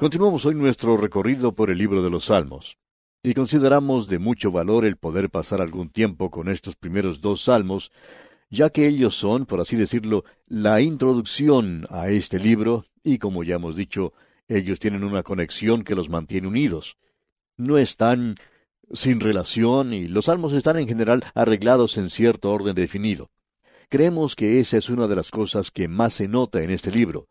Continuamos hoy nuestro recorrido por el libro de los Salmos, y consideramos de mucho valor el poder pasar algún tiempo con estos primeros dos salmos, ya que ellos son, por así decirlo, la introducción a este libro, y como ya hemos dicho, ellos tienen una conexión que los mantiene unidos. No están sin relación, y los salmos están en general arreglados en cierto orden definido. Creemos que esa es una de las cosas que más se nota en este libro.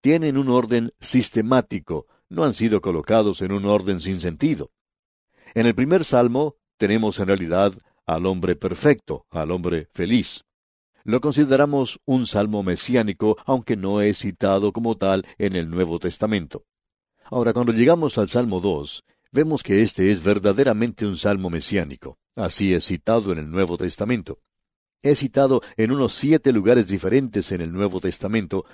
Tienen un orden sistemático, no han sido colocados en un orden sin sentido. En el primer salmo tenemos en realidad al hombre perfecto, al hombre feliz. Lo consideramos un salmo mesiánico, aunque no es citado como tal en el Nuevo Testamento. Ahora, cuando llegamos al Salmo 2, vemos que este es verdaderamente un salmo mesiánico. Así es citado en el Nuevo Testamento. Es citado en unos 7 lugares diferentes en el Nuevo Testamento,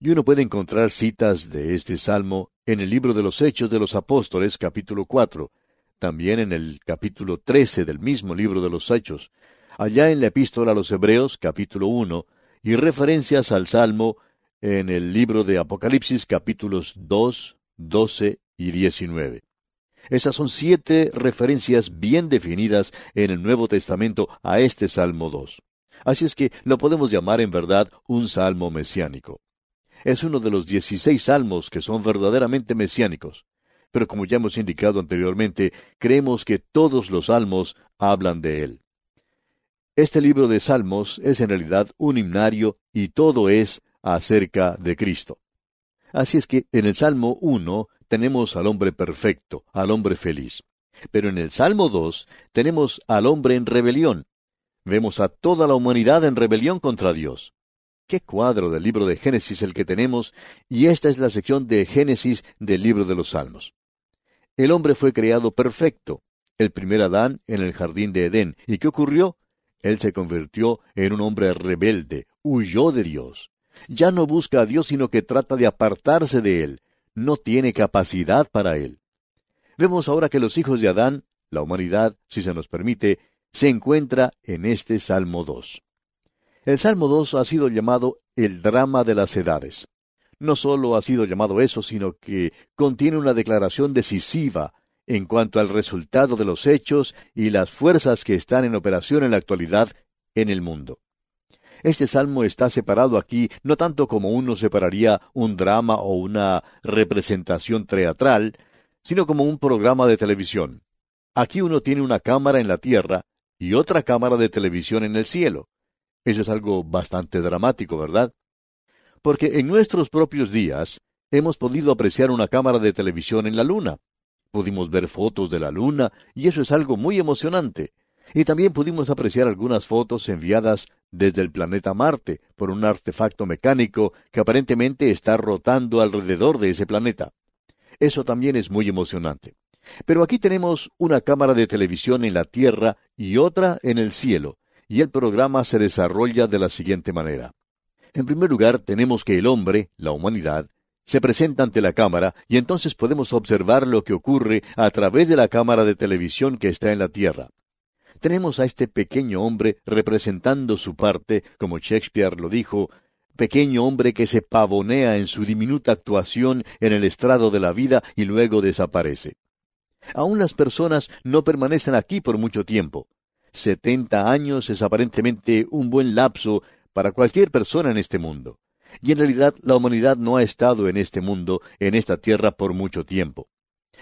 y uno puede encontrar citas de este salmo en el libro de los Hechos de los Apóstoles, capítulo 4, también en el capítulo 13 del mismo libro de los Hechos, allá en la Epístola a los Hebreos, capítulo 1, y referencias al salmo en el libro de Apocalipsis, capítulos 2, 12 y 19. Esas son 7 referencias bien definidas en el Nuevo Testamento a este Salmo 2. Así es que lo podemos llamar en verdad un salmo mesiánico. Es uno de los 16 salmos que son verdaderamente mesiánicos. Pero como ya hemos indicado anteriormente, creemos que todos los salmos hablan de él. Este libro de Salmos es en realidad un himnario y todo es acerca de Cristo. Así es que en el Salmo 1 tenemos al hombre perfecto, al hombre feliz. Pero en el Salmo 2 tenemos al hombre en rebelión. Vemos a toda la humanidad en rebelión contra Dios. Qué cuadro del libro de Génesis el que tenemos, y esta es la sección de Génesis del libro de los Salmos. El hombre fue creado perfecto, el primer Adán en el jardín de Edén. ¿Y qué ocurrió? Él se convirtió en un hombre rebelde, huyó de Dios. Ya no busca a Dios, sino que trata de apartarse de él. No tiene capacidad para él. Vemos ahora que los hijos de Adán, la humanidad, si se nos permite, se encuentra en este Salmo 2. El Salmo 2 ha sido llamado el drama de las edades. No solo ha sido llamado eso, sino que contiene una declaración decisiva en cuanto al resultado de los hechos y las fuerzas que están en operación en la actualidad en el mundo. Este salmo está separado aquí no tanto como uno separaría un drama o una representación teatral, sino como un programa de televisión. Aquí uno tiene una cámara en la tierra y otra cámara de televisión en el cielo. Eso es algo bastante dramático, ¿verdad? Porque en nuestros propios días hemos podido apreciar una cámara de televisión en la luna. Pudimos ver fotos de la luna, y eso es algo muy emocionante. Y también pudimos apreciar algunas fotos enviadas desde el planeta Marte por un artefacto mecánico que aparentemente está rotando alrededor de ese planeta. Eso también es muy emocionante. Pero aquí tenemos una cámara de televisión en la Tierra y otra en el cielo. Y el programa se desarrolla de la siguiente manera. En primer lugar, tenemos que el hombre, la humanidad, se presenta ante la cámara, y entonces podemos observar lo que ocurre a través de la cámara de televisión que está en la tierra. Tenemos a este pequeño hombre representando su parte, como Shakespeare lo dijo, pequeño hombre que se pavonea en su diminuta actuación en el estrado de la vida y luego desaparece. Aún las personas no permanecen aquí por mucho tiempo. 70 años es aparentemente un buen lapso para cualquier persona en este mundo. Y en realidad la humanidad no ha estado en este mundo, en esta tierra, por mucho tiempo.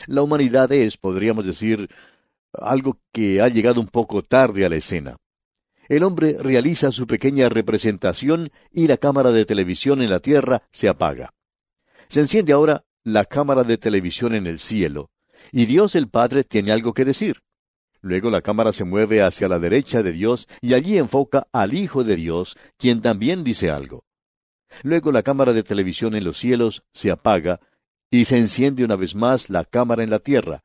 La humanidad es, podríamos decir, algo que ha llegado un poco tarde a la escena. El hombre realiza su pequeña representación y la cámara de televisión en la tierra se apaga. Se enciende ahora la cámara de televisión en el cielo, y Dios el Padre tiene algo que decir. Luego la cámara se mueve hacia la derecha de Dios y allí enfoca al Hijo de Dios, quien también dice algo. Luego la cámara de televisión en los cielos se apaga y se enciende una vez más la cámara en la tierra.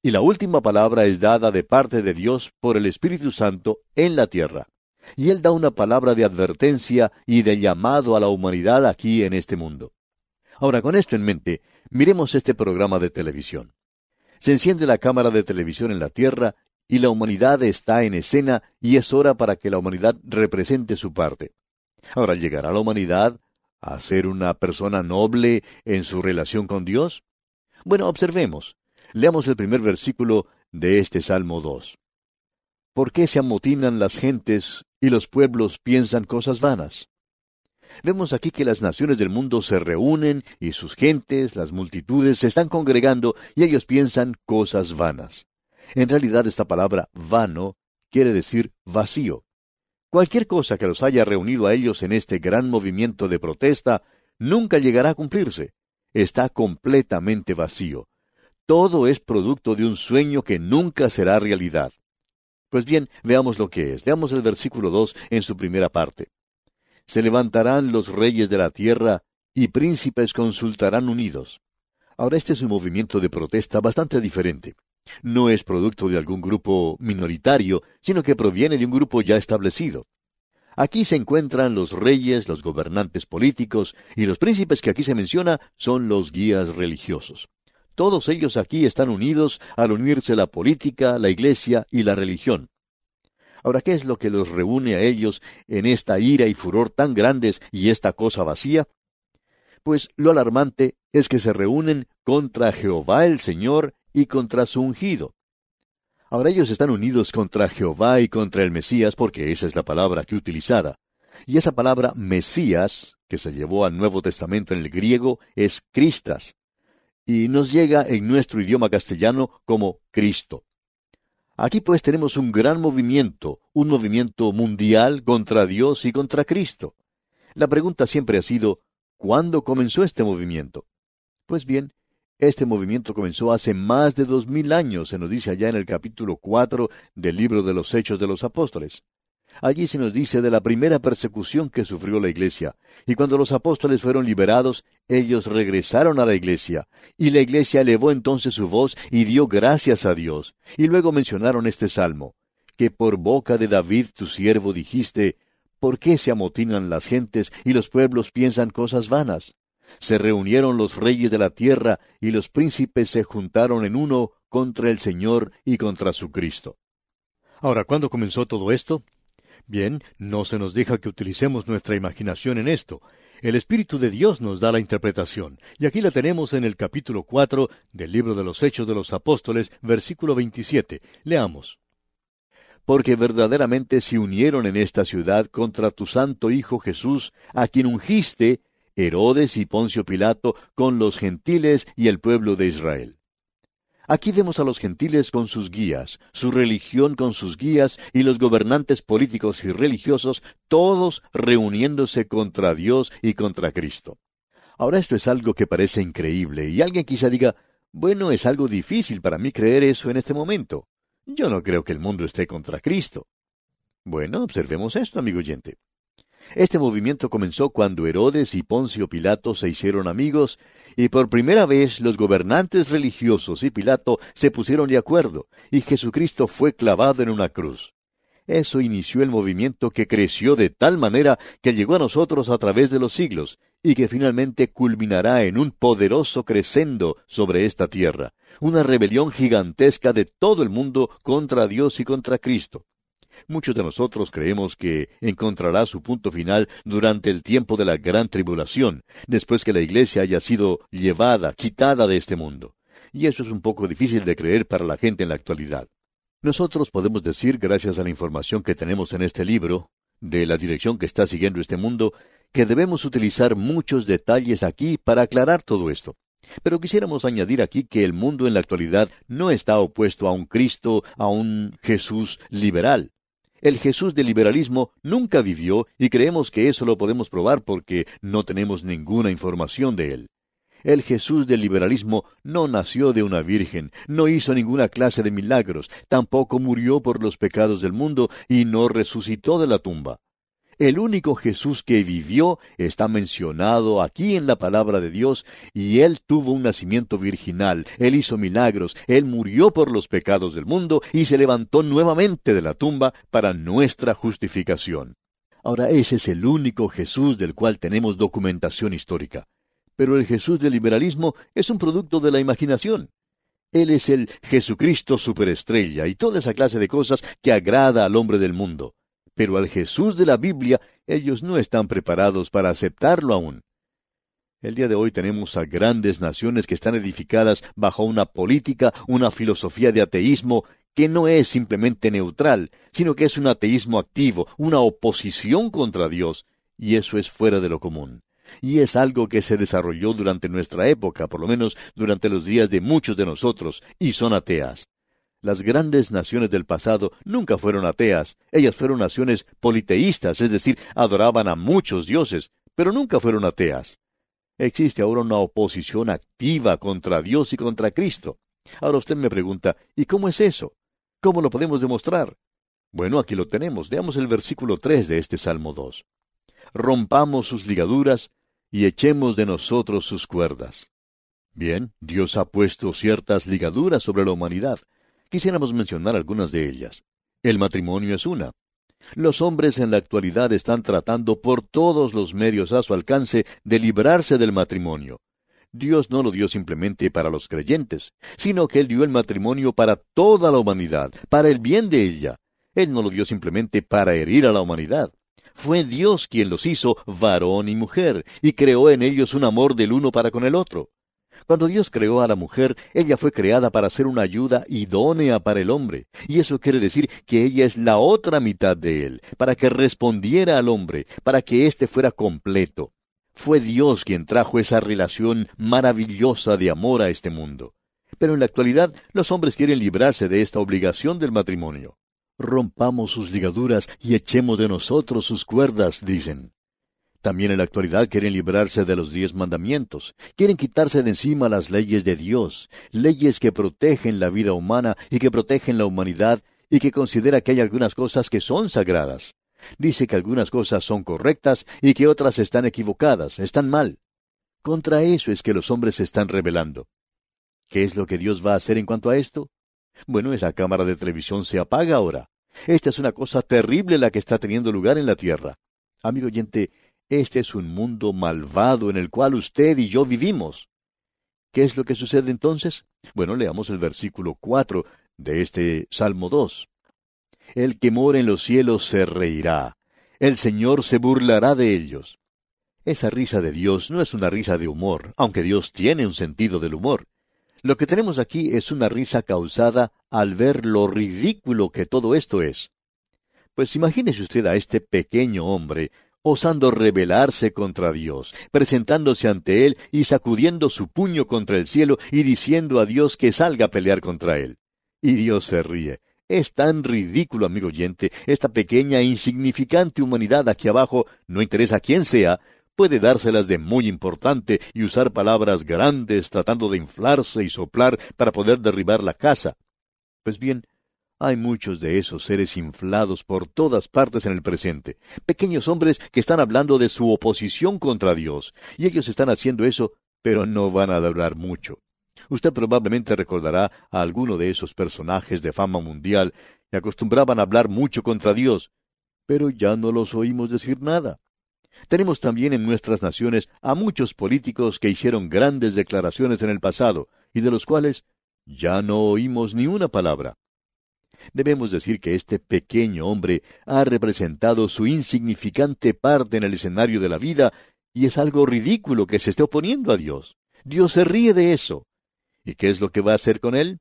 Y la última palabra es dada de parte de Dios por el Espíritu Santo en la tierra. Y Él da una palabra de advertencia y de llamado a la humanidad aquí en este mundo. Ahora, con esto en mente, miremos este programa de televisión. Se enciende la cámara de televisión en la tierra y la humanidad está en escena, y es hora para que la humanidad represente su parte. Ahora, ¿llegará la humanidad a ser una persona noble en su relación con Dios? Bueno, observemos. Leamos el primer versículo de este Salmo 2. ¿Por qué se amotinan las gentes y los pueblos piensan cosas vanas? Vemos aquí que las naciones del mundo se reúnen y sus gentes, las multitudes, se están congregando y ellos piensan cosas vanas. En realidad esta palabra vano quiere decir vacío. Cualquier cosa que los haya reunido a ellos en este gran movimiento de protesta nunca llegará a cumplirse. Está completamente vacío. Todo es producto de un sueño que nunca será realidad. Pues bien, veamos lo que es. Veamos el versículo 2 en su primera parte. Se levantarán los reyes de la tierra y príncipes consultarán unidos. Ahora este es un movimiento de protesta bastante diferente. No es producto de algún grupo minoritario, sino que proviene de un grupo ya establecido. Aquí se encuentran los reyes, los gobernantes políticos, y los príncipes que aquí se menciona son los guías religiosos. Todos ellos aquí están unidos al unirse la política, la iglesia y la religión. Ahora, ¿qué es lo que los reúne a ellos en esta ira y furor tan grandes y esta cosa vacía? Pues lo alarmante es que se reúnen contra Jehová el Señor y contra su ungido. Ahora ellos están unidos contra Jehová y contra el Mesías, porque esa es la palabra aquí utilizada. Y esa palabra Mesías, que se llevó al Nuevo Testamento en el griego, es Cristas, y nos llega en nuestro idioma castellano como Cristo. Aquí pues tenemos un gran movimiento, un movimiento mundial contra Dios y contra Cristo. La pregunta siempre ha sido, ¿cuándo comenzó este movimiento? Pues bien, este movimiento comenzó hace más de 2000 años, se nos dice allá en el capítulo 4 del libro de los Hechos de los Apóstoles. Allí se nos dice de la primera persecución que sufrió la iglesia, y cuando los apóstoles fueron liberados, ellos regresaron a la iglesia, y la iglesia elevó entonces su voz y dio gracias a Dios, y luego mencionaron este salmo, que por boca de David tu siervo dijiste, ¿por qué se amotinan las gentes y los pueblos piensan cosas vanas? Se reunieron los reyes de la tierra, y los príncipes se juntaron en uno contra el Señor y contra su Cristo. Ahora, ¿cuándo comenzó todo esto? Bien, no se nos deja que utilicemos nuestra imaginación en esto. El Espíritu de Dios nos da la interpretación, y aquí la tenemos en el capítulo 4 del libro de los Hechos de los Apóstoles, versículo 27. Leamos. Porque verdaderamente se unieron en esta ciudad contra tu santo Hijo Jesús, a quien ungiste, Herodes y Poncio Pilato, con los gentiles y el pueblo de Israel. Aquí vemos a los gentiles con sus guías, su religión con sus guías, y los gobernantes políticos y religiosos, todos reuniéndose contra Dios y contra Cristo. Ahora esto es algo que parece increíble, y alguien quizá diga, bueno, es algo difícil para mí creer eso en este momento. Yo no creo que el mundo esté contra Cristo. Bueno, observemos esto, amigo oyente. Este movimiento comenzó cuando Herodes y Poncio Pilato se hicieron amigos, y por primera vez los gobernantes religiosos y Pilato se pusieron de acuerdo, y Jesucristo fue clavado en una cruz. Eso inició el movimiento que creció de tal manera que llegó a nosotros a través de los siglos, y que finalmente culminará en un poderoso crescendo sobre esta tierra, una rebelión gigantesca de todo el mundo contra Dios y contra Cristo. Muchos de nosotros creemos que encontrará su punto final durante el tiempo de la gran tribulación, después que la iglesia haya sido llevada, quitada de este mundo. Y eso es un poco difícil de creer para la gente en la actualidad. Nosotros podemos decir, gracias a la información que tenemos en este libro, de la dirección que está siguiendo este mundo, que debemos utilizar muchos detalles aquí para aclarar todo esto. Pero quisiéramos añadir aquí que el mundo en la actualidad no está opuesto a un Cristo, a un Jesús liberal. El Jesús del liberalismo nunca vivió, y creemos que eso lo podemos probar porque no tenemos ninguna información de él. El Jesús del liberalismo no nació de una virgen, no hizo ninguna clase de milagros, tampoco murió por los pecados del mundo y no resucitó de la tumba. El único Jesús que vivió está mencionado aquí en la palabra de Dios, y él tuvo un nacimiento virginal, él hizo milagros, él murió por los pecados del mundo y se levantó nuevamente de la tumba para nuestra justificación. Ahora ese es el único Jesús del cual tenemos documentación histórica. Pero el Jesús del liberalismo es un producto de la imaginación. Él es el Jesucristo superestrella y toda esa clase de cosas que agrada al hombre del mundo. Pero al Jesús de la Biblia ellos no están preparados para aceptarlo aún. El día de hoy tenemos a grandes naciones que están edificadas bajo una política, una filosofía de ateísmo que no es simplemente neutral, sino que es un ateísmo activo, una oposición contra Dios, y eso es fuera de lo común. Y es algo que se desarrolló durante nuestra época, por lo menos durante los días de muchos de nosotros, y son ateas. Las grandes naciones del pasado nunca fueron ateas, ellas fueron naciones politeístas, es decir, adoraban a muchos dioses, pero nunca fueron ateas. Existe ahora una oposición activa contra Dios y contra Cristo. Ahora usted me pregunta, ¿y cómo es eso? ¿Cómo lo podemos demostrar? Bueno, aquí lo tenemos. Veamos el versículo 3 de este Salmo 2. Rompamos sus ligaduras y echemos de nosotros sus cuerdas. Bien, Dios ha puesto ciertas ligaduras sobre la humanidad. Quisiéramos mencionar algunas de ellas. El matrimonio es una. Los hombres en la actualidad están tratando por todos los medios a su alcance de librarse del matrimonio. Dios no lo dio simplemente para los creyentes, sino que Él dio el matrimonio para toda la humanidad, para el bien de ella. Él no lo dio simplemente para herir a la humanidad. Fue Dios quien los hizo varón y mujer, y creó en ellos un amor del uno para con el otro. Cuando Dios creó a la mujer, ella fue creada para ser una ayuda idónea para el hombre, y eso quiere decir que ella es la otra mitad de él, para que respondiera al hombre, para que éste fuera completo. Fue Dios quien trajo esa relación maravillosa de amor a este mundo. Pero en la actualidad, los hombres quieren librarse de esta obligación del matrimonio. Rompamos sus ligaduras y echemos de nosotros sus cuerdas, dicen. También en la actualidad quieren librarse de los 10 mandamientos. Quieren quitarse de encima las leyes de Dios, leyes que protegen la vida humana y que protegen la humanidad y que considera que hay algunas cosas que son sagradas. Dice que algunas cosas son correctas y que otras están equivocadas, están mal. Contra eso es que los hombres se están rebelando. ¿Qué es lo que Dios va a hacer en cuanto a esto? Bueno, esa cámara de televisión se apaga ahora. Esta es una cosa terrible la que está teniendo lugar en la tierra. Amigo oyente, este es un mundo malvado en el cual usted y yo vivimos. ¿Qué es lo que sucede entonces? Bueno, leamos el versículo 4 de este Salmo 2. El que mora en los cielos se reirá. El Señor se burlará de ellos. Esa risa de Dios no es una risa de humor, aunque Dios tiene un sentido del humor. Lo que tenemos aquí es una risa causada al ver lo ridículo que todo esto es. Pues imagínese usted a este pequeño hombre osando rebelarse contra Dios, presentándose ante Él y sacudiendo su puño contra el cielo y diciendo a Dios que salga a pelear contra Él. Y Dios se ríe. Es tan ridículo, amigo oyente, esta pequeña e insignificante humanidad aquí abajo, no interesa quién sea, puede dárselas de muy importante y usar palabras grandes tratando de inflarse y soplar para poder derribar la casa. Pues bien, hay muchos de esos seres inflados por todas partes en el presente, pequeños hombres que están hablando de su oposición contra Dios, y ellos están haciendo eso, pero no van a durar mucho. Usted probablemente recordará a alguno de esos personajes de fama mundial que acostumbraban a hablar mucho contra Dios, pero ya no los oímos decir nada. Tenemos también en nuestras naciones a muchos políticos que hicieron grandes declaraciones en el pasado, y de los cuales ya no oímos ni una palabra. Debemos decir que este pequeño hombre ha representado su insignificante parte en el escenario de la vida, y es algo ridículo que se esté oponiendo a Dios. Dios se ríe de eso. ¿Y qué es lo que va a hacer con él?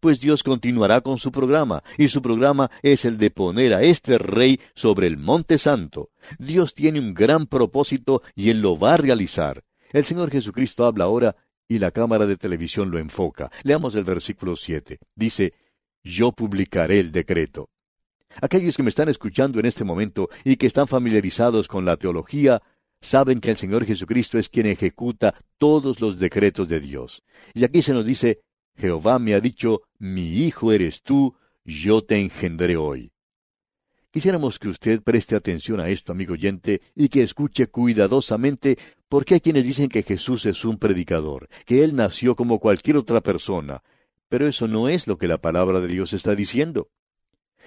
Pues Dios continuará con su programa, y su programa es el de poner a este rey sobre el Monte Santo. Dios tiene un gran propósito, y Él lo va a realizar. El Señor Jesucristo habla ahora, y la cámara de televisión lo enfoca. Leamos el versículo 7. Dice: Yo publicaré el decreto. Aquellos que me están escuchando en este momento y que están familiarizados con la teología, saben que el Señor Jesucristo es quien ejecuta todos los decretos de Dios. Y aquí se nos dice: Jehová me ha dicho, mi hijo eres tú, yo te engendré hoy. Quisiéramos que usted preste atención a esto, amigo oyente, y que escuche cuidadosamente, porque hay quienes dicen que Jesús es un predicador, que Él nació como cualquier otra persona. Pero eso no es lo que la palabra de Dios está diciendo.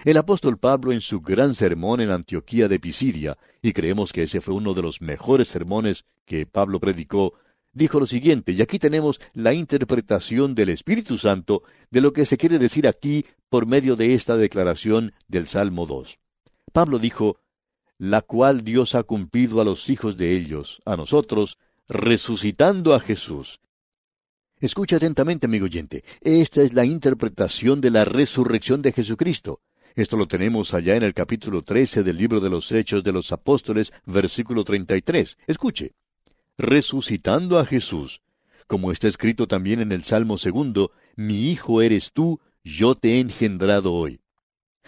El apóstol Pablo en su gran sermón en Antioquía de Pisidia, y creemos que ese fue uno de los mejores sermones que Pablo predicó, dijo lo siguiente, y aquí tenemos la interpretación del Espíritu Santo de lo que se quiere decir aquí por medio de esta declaración del Salmo 2. Pablo dijo, la cual Dios ha cumplido a los hijos de ellos, a nosotros, resucitando a Jesús. Escucha atentamente, amigo oyente. Esta es la interpretación de la resurrección de Jesucristo. Esto lo tenemos allá en el capítulo 13 del libro de los Hechos de los Apóstoles, versículo 33. Escuche. Resucitando a Jesús. Como está escrito también en el Salmo 2, mi hijo eres tú, yo te he engendrado hoy.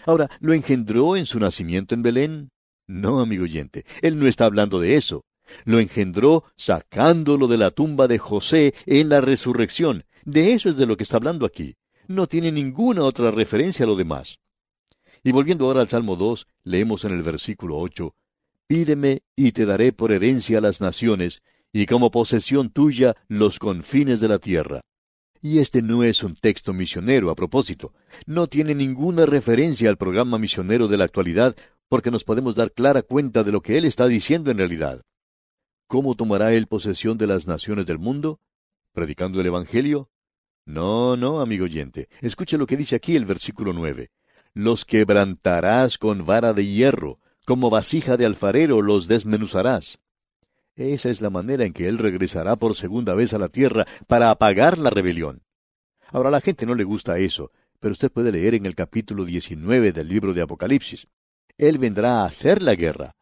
Ahora, ¿lo engendró en su nacimiento en Belén? No, amigo oyente, él no está hablando de eso. Lo engendró sacándolo de la tumba de José en la resurrección. De eso es de lo que está hablando aquí. No tiene ninguna otra referencia a lo demás. Y volviendo ahora al Salmo 2, leemos en el versículo 8, pídeme y te daré por herencia las naciones, y como posesión tuya los confines de la tierra. Y este no es un texto misionero, a propósito. No tiene ninguna referencia al programa misionero de la actualidad, porque nos podemos dar clara cuenta de lo que él está diciendo en realidad. ¿Cómo tomará él posesión de las naciones del mundo? ¿Predicando el Evangelio? No, no, amigo oyente. Escuche lo que dice aquí el versículo 9. Los quebrantarás con vara de hierro, como vasija de alfarero los desmenuzarás. Esa es la manera en que él regresará por segunda vez a la tierra para apagar la rebelión. Ahora, a la gente no le gusta eso, pero usted puede leer en el capítulo 19 del libro de Apocalipsis. Él vendrá a hacer la guerra.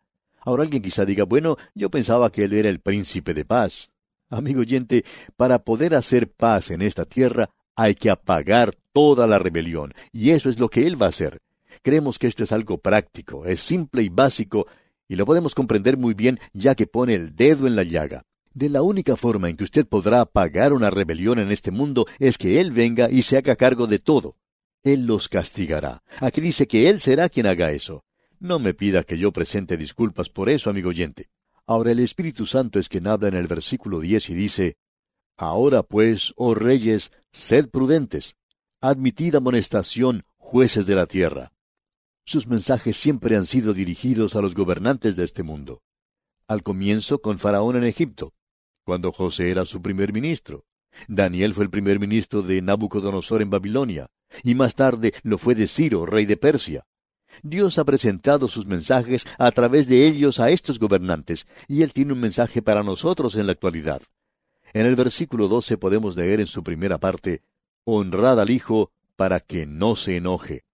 Ahora alguien quizá diga, bueno, yo pensaba que él era el príncipe de paz. Amigo oyente, para poder hacer paz en esta tierra hay que apagar toda la rebelión, y eso es lo que él va a hacer. Creemos que esto es algo práctico, es simple y básico, y lo podemos comprender muy bien ya que pone el dedo en la llaga. De la única forma en que usted podrá apagar una rebelión en este mundo es que él venga y se haga cargo de todo. Él los castigará. Aquí dice que él será quien haga eso. No me pida que yo presente disculpas por eso, amigo oyente. Ahora el Espíritu Santo es quien habla en el versículo 10 y dice, ahora pues, oh reyes, sed prudentes, admitid amonestación, jueces de la tierra. Sus mensajes siempre han sido dirigidos a los gobernantes de este mundo. Al comienzo con Faraón en Egipto, cuando José era su primer ministro. Daniel fue el primer ministro de Nabucodonosor en Babilonia, y más tarde lo fue de Ciro, rey de Persia. Dios ha presentado sus mensajes a través de ellos a estos gobernantes, y él tiene un mensaje para nosotros en la actualidad. En el versículo 12 podemos leer en su primera parte, honrad al Hijo para que no se enoje.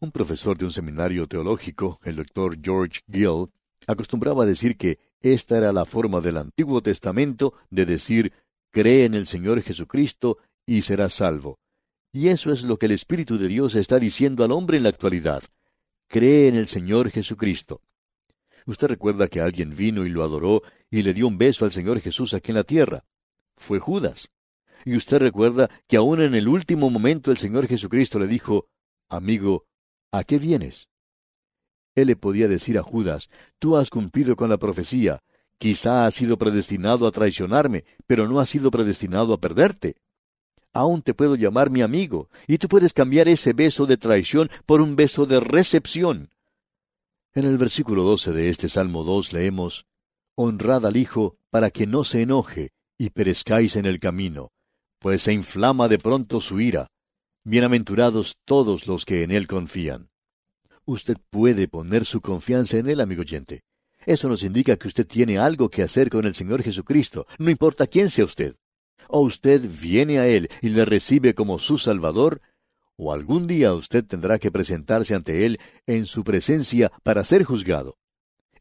Un profesor de un seminario teológico, el doctor George Gill, acostumbraba a decir que esta era la forma del Antiguo Testamento de decir, cree en el Señor Jesucristo y serás salvo. Y eso es lo que el Espíritu de Dios está diciendo al hombre en la actualidad. Cree en el Señor Jesucristo. Usted recuerda que alguien vino y lo adoró y le dio un beso al Señor Jesús aquí en la tierra. Fue Judas. Y usted recuerda que aún en el último momento el Señor Jesucristo le dijo, amigo, ¿a qué vienes? Él le podía decir a Judas, tú has cumplido con la profecía, quizá has sido predestinado a traicionarme, pero no has sido predestinado a perderte. Aún te puedo llamar mi amigo, y tú puedes cambiar ese beso de traición por un beso de recepción. En el versículo 12 de este Salmo 2 leemos, honrad al Hijo para que no se enoje, y perezcáis en el camino, pues se inflama de pronto su ira. Bienaventurados todos los que en él confían. Usted puede poner su confianza en él, amigo oyente. Eso nos indica que usted tiene algo que hacer con el Señor Jesucristo, no importa quién sea usted. O usted viene a él y le recibe como su Salvador, o algún día usted tendrá que presentarse ante él en su presencia para ser juzgado.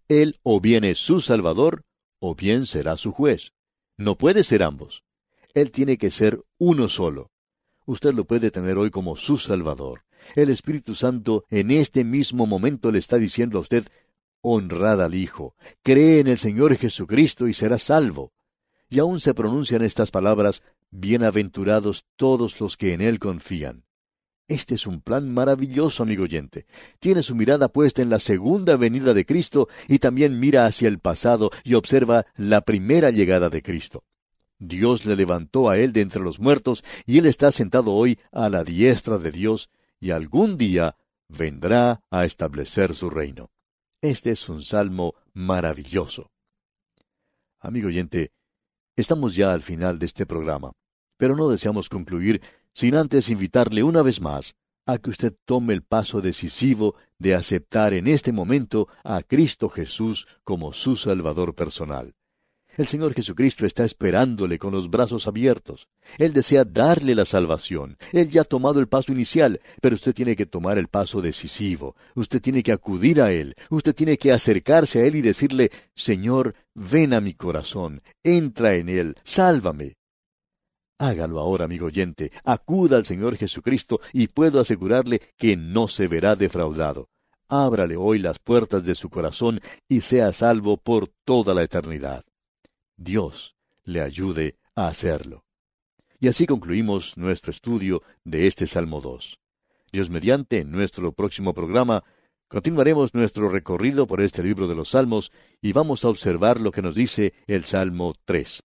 Él o bien es su Salvador, o bien será su juez. No puede ser ambos. Él tiene que ser uno solo. Usted lo puede tener hoy como su Salvador. El Espíritu Santo en este mismo momento le está diciendo a usted, honrad al Hijo, cree en el Señor Jesucristo y será salvo. Y aún se pronuncian estas palabras, bienaventurados todos los que en él confían. Este es un plan maravilloso, amigo oyente. Tiene su mirada puesta en la segunda venida de Cristo y también mira hacia el pasado y observa la primera llegada de Cristo. Dios le levantó a él de entre los muertos, y él está sentado hoy a la diestra de Dios, y algún día vendrá a establecer su reino. Este es un salmo maravilloso. Amigo oyente, estamos ya al final de este programa, pero no deseamos concluir sin antes invitarle una vez más a que usted tome el paso decisivo de aceptar en este momento a Cristo Jesús como su Salvador personal. El Señor Jesucristo está esperándole con los brazos abiertos. Él desea darle la salvación. Él ya ha tomado el paso inicial, pero usted tiene que tomar el paso decisivo. Usted tiene que acudir a Él. Usted tiene que acercarse a Él y decirle, Señor, ven a mi corazón, entra en Él, sálvame. Hágalo ahora, amigo oyente. Acuda al Señor Jesucristo y puedo asegurarle que no se verá defraudado. Ábrale hoy las puertas de su corazón y sea salvo por toda la eternidad. Dios le ayude a hacerlo. Y así concluimos nuestro estudio de este Salmo 2. Dios mediante, en nuestro próximo programa, continuaremos nuestro recorrido por este libro de los Salmos y vamos a observar lo que nos dice el Salmo 3.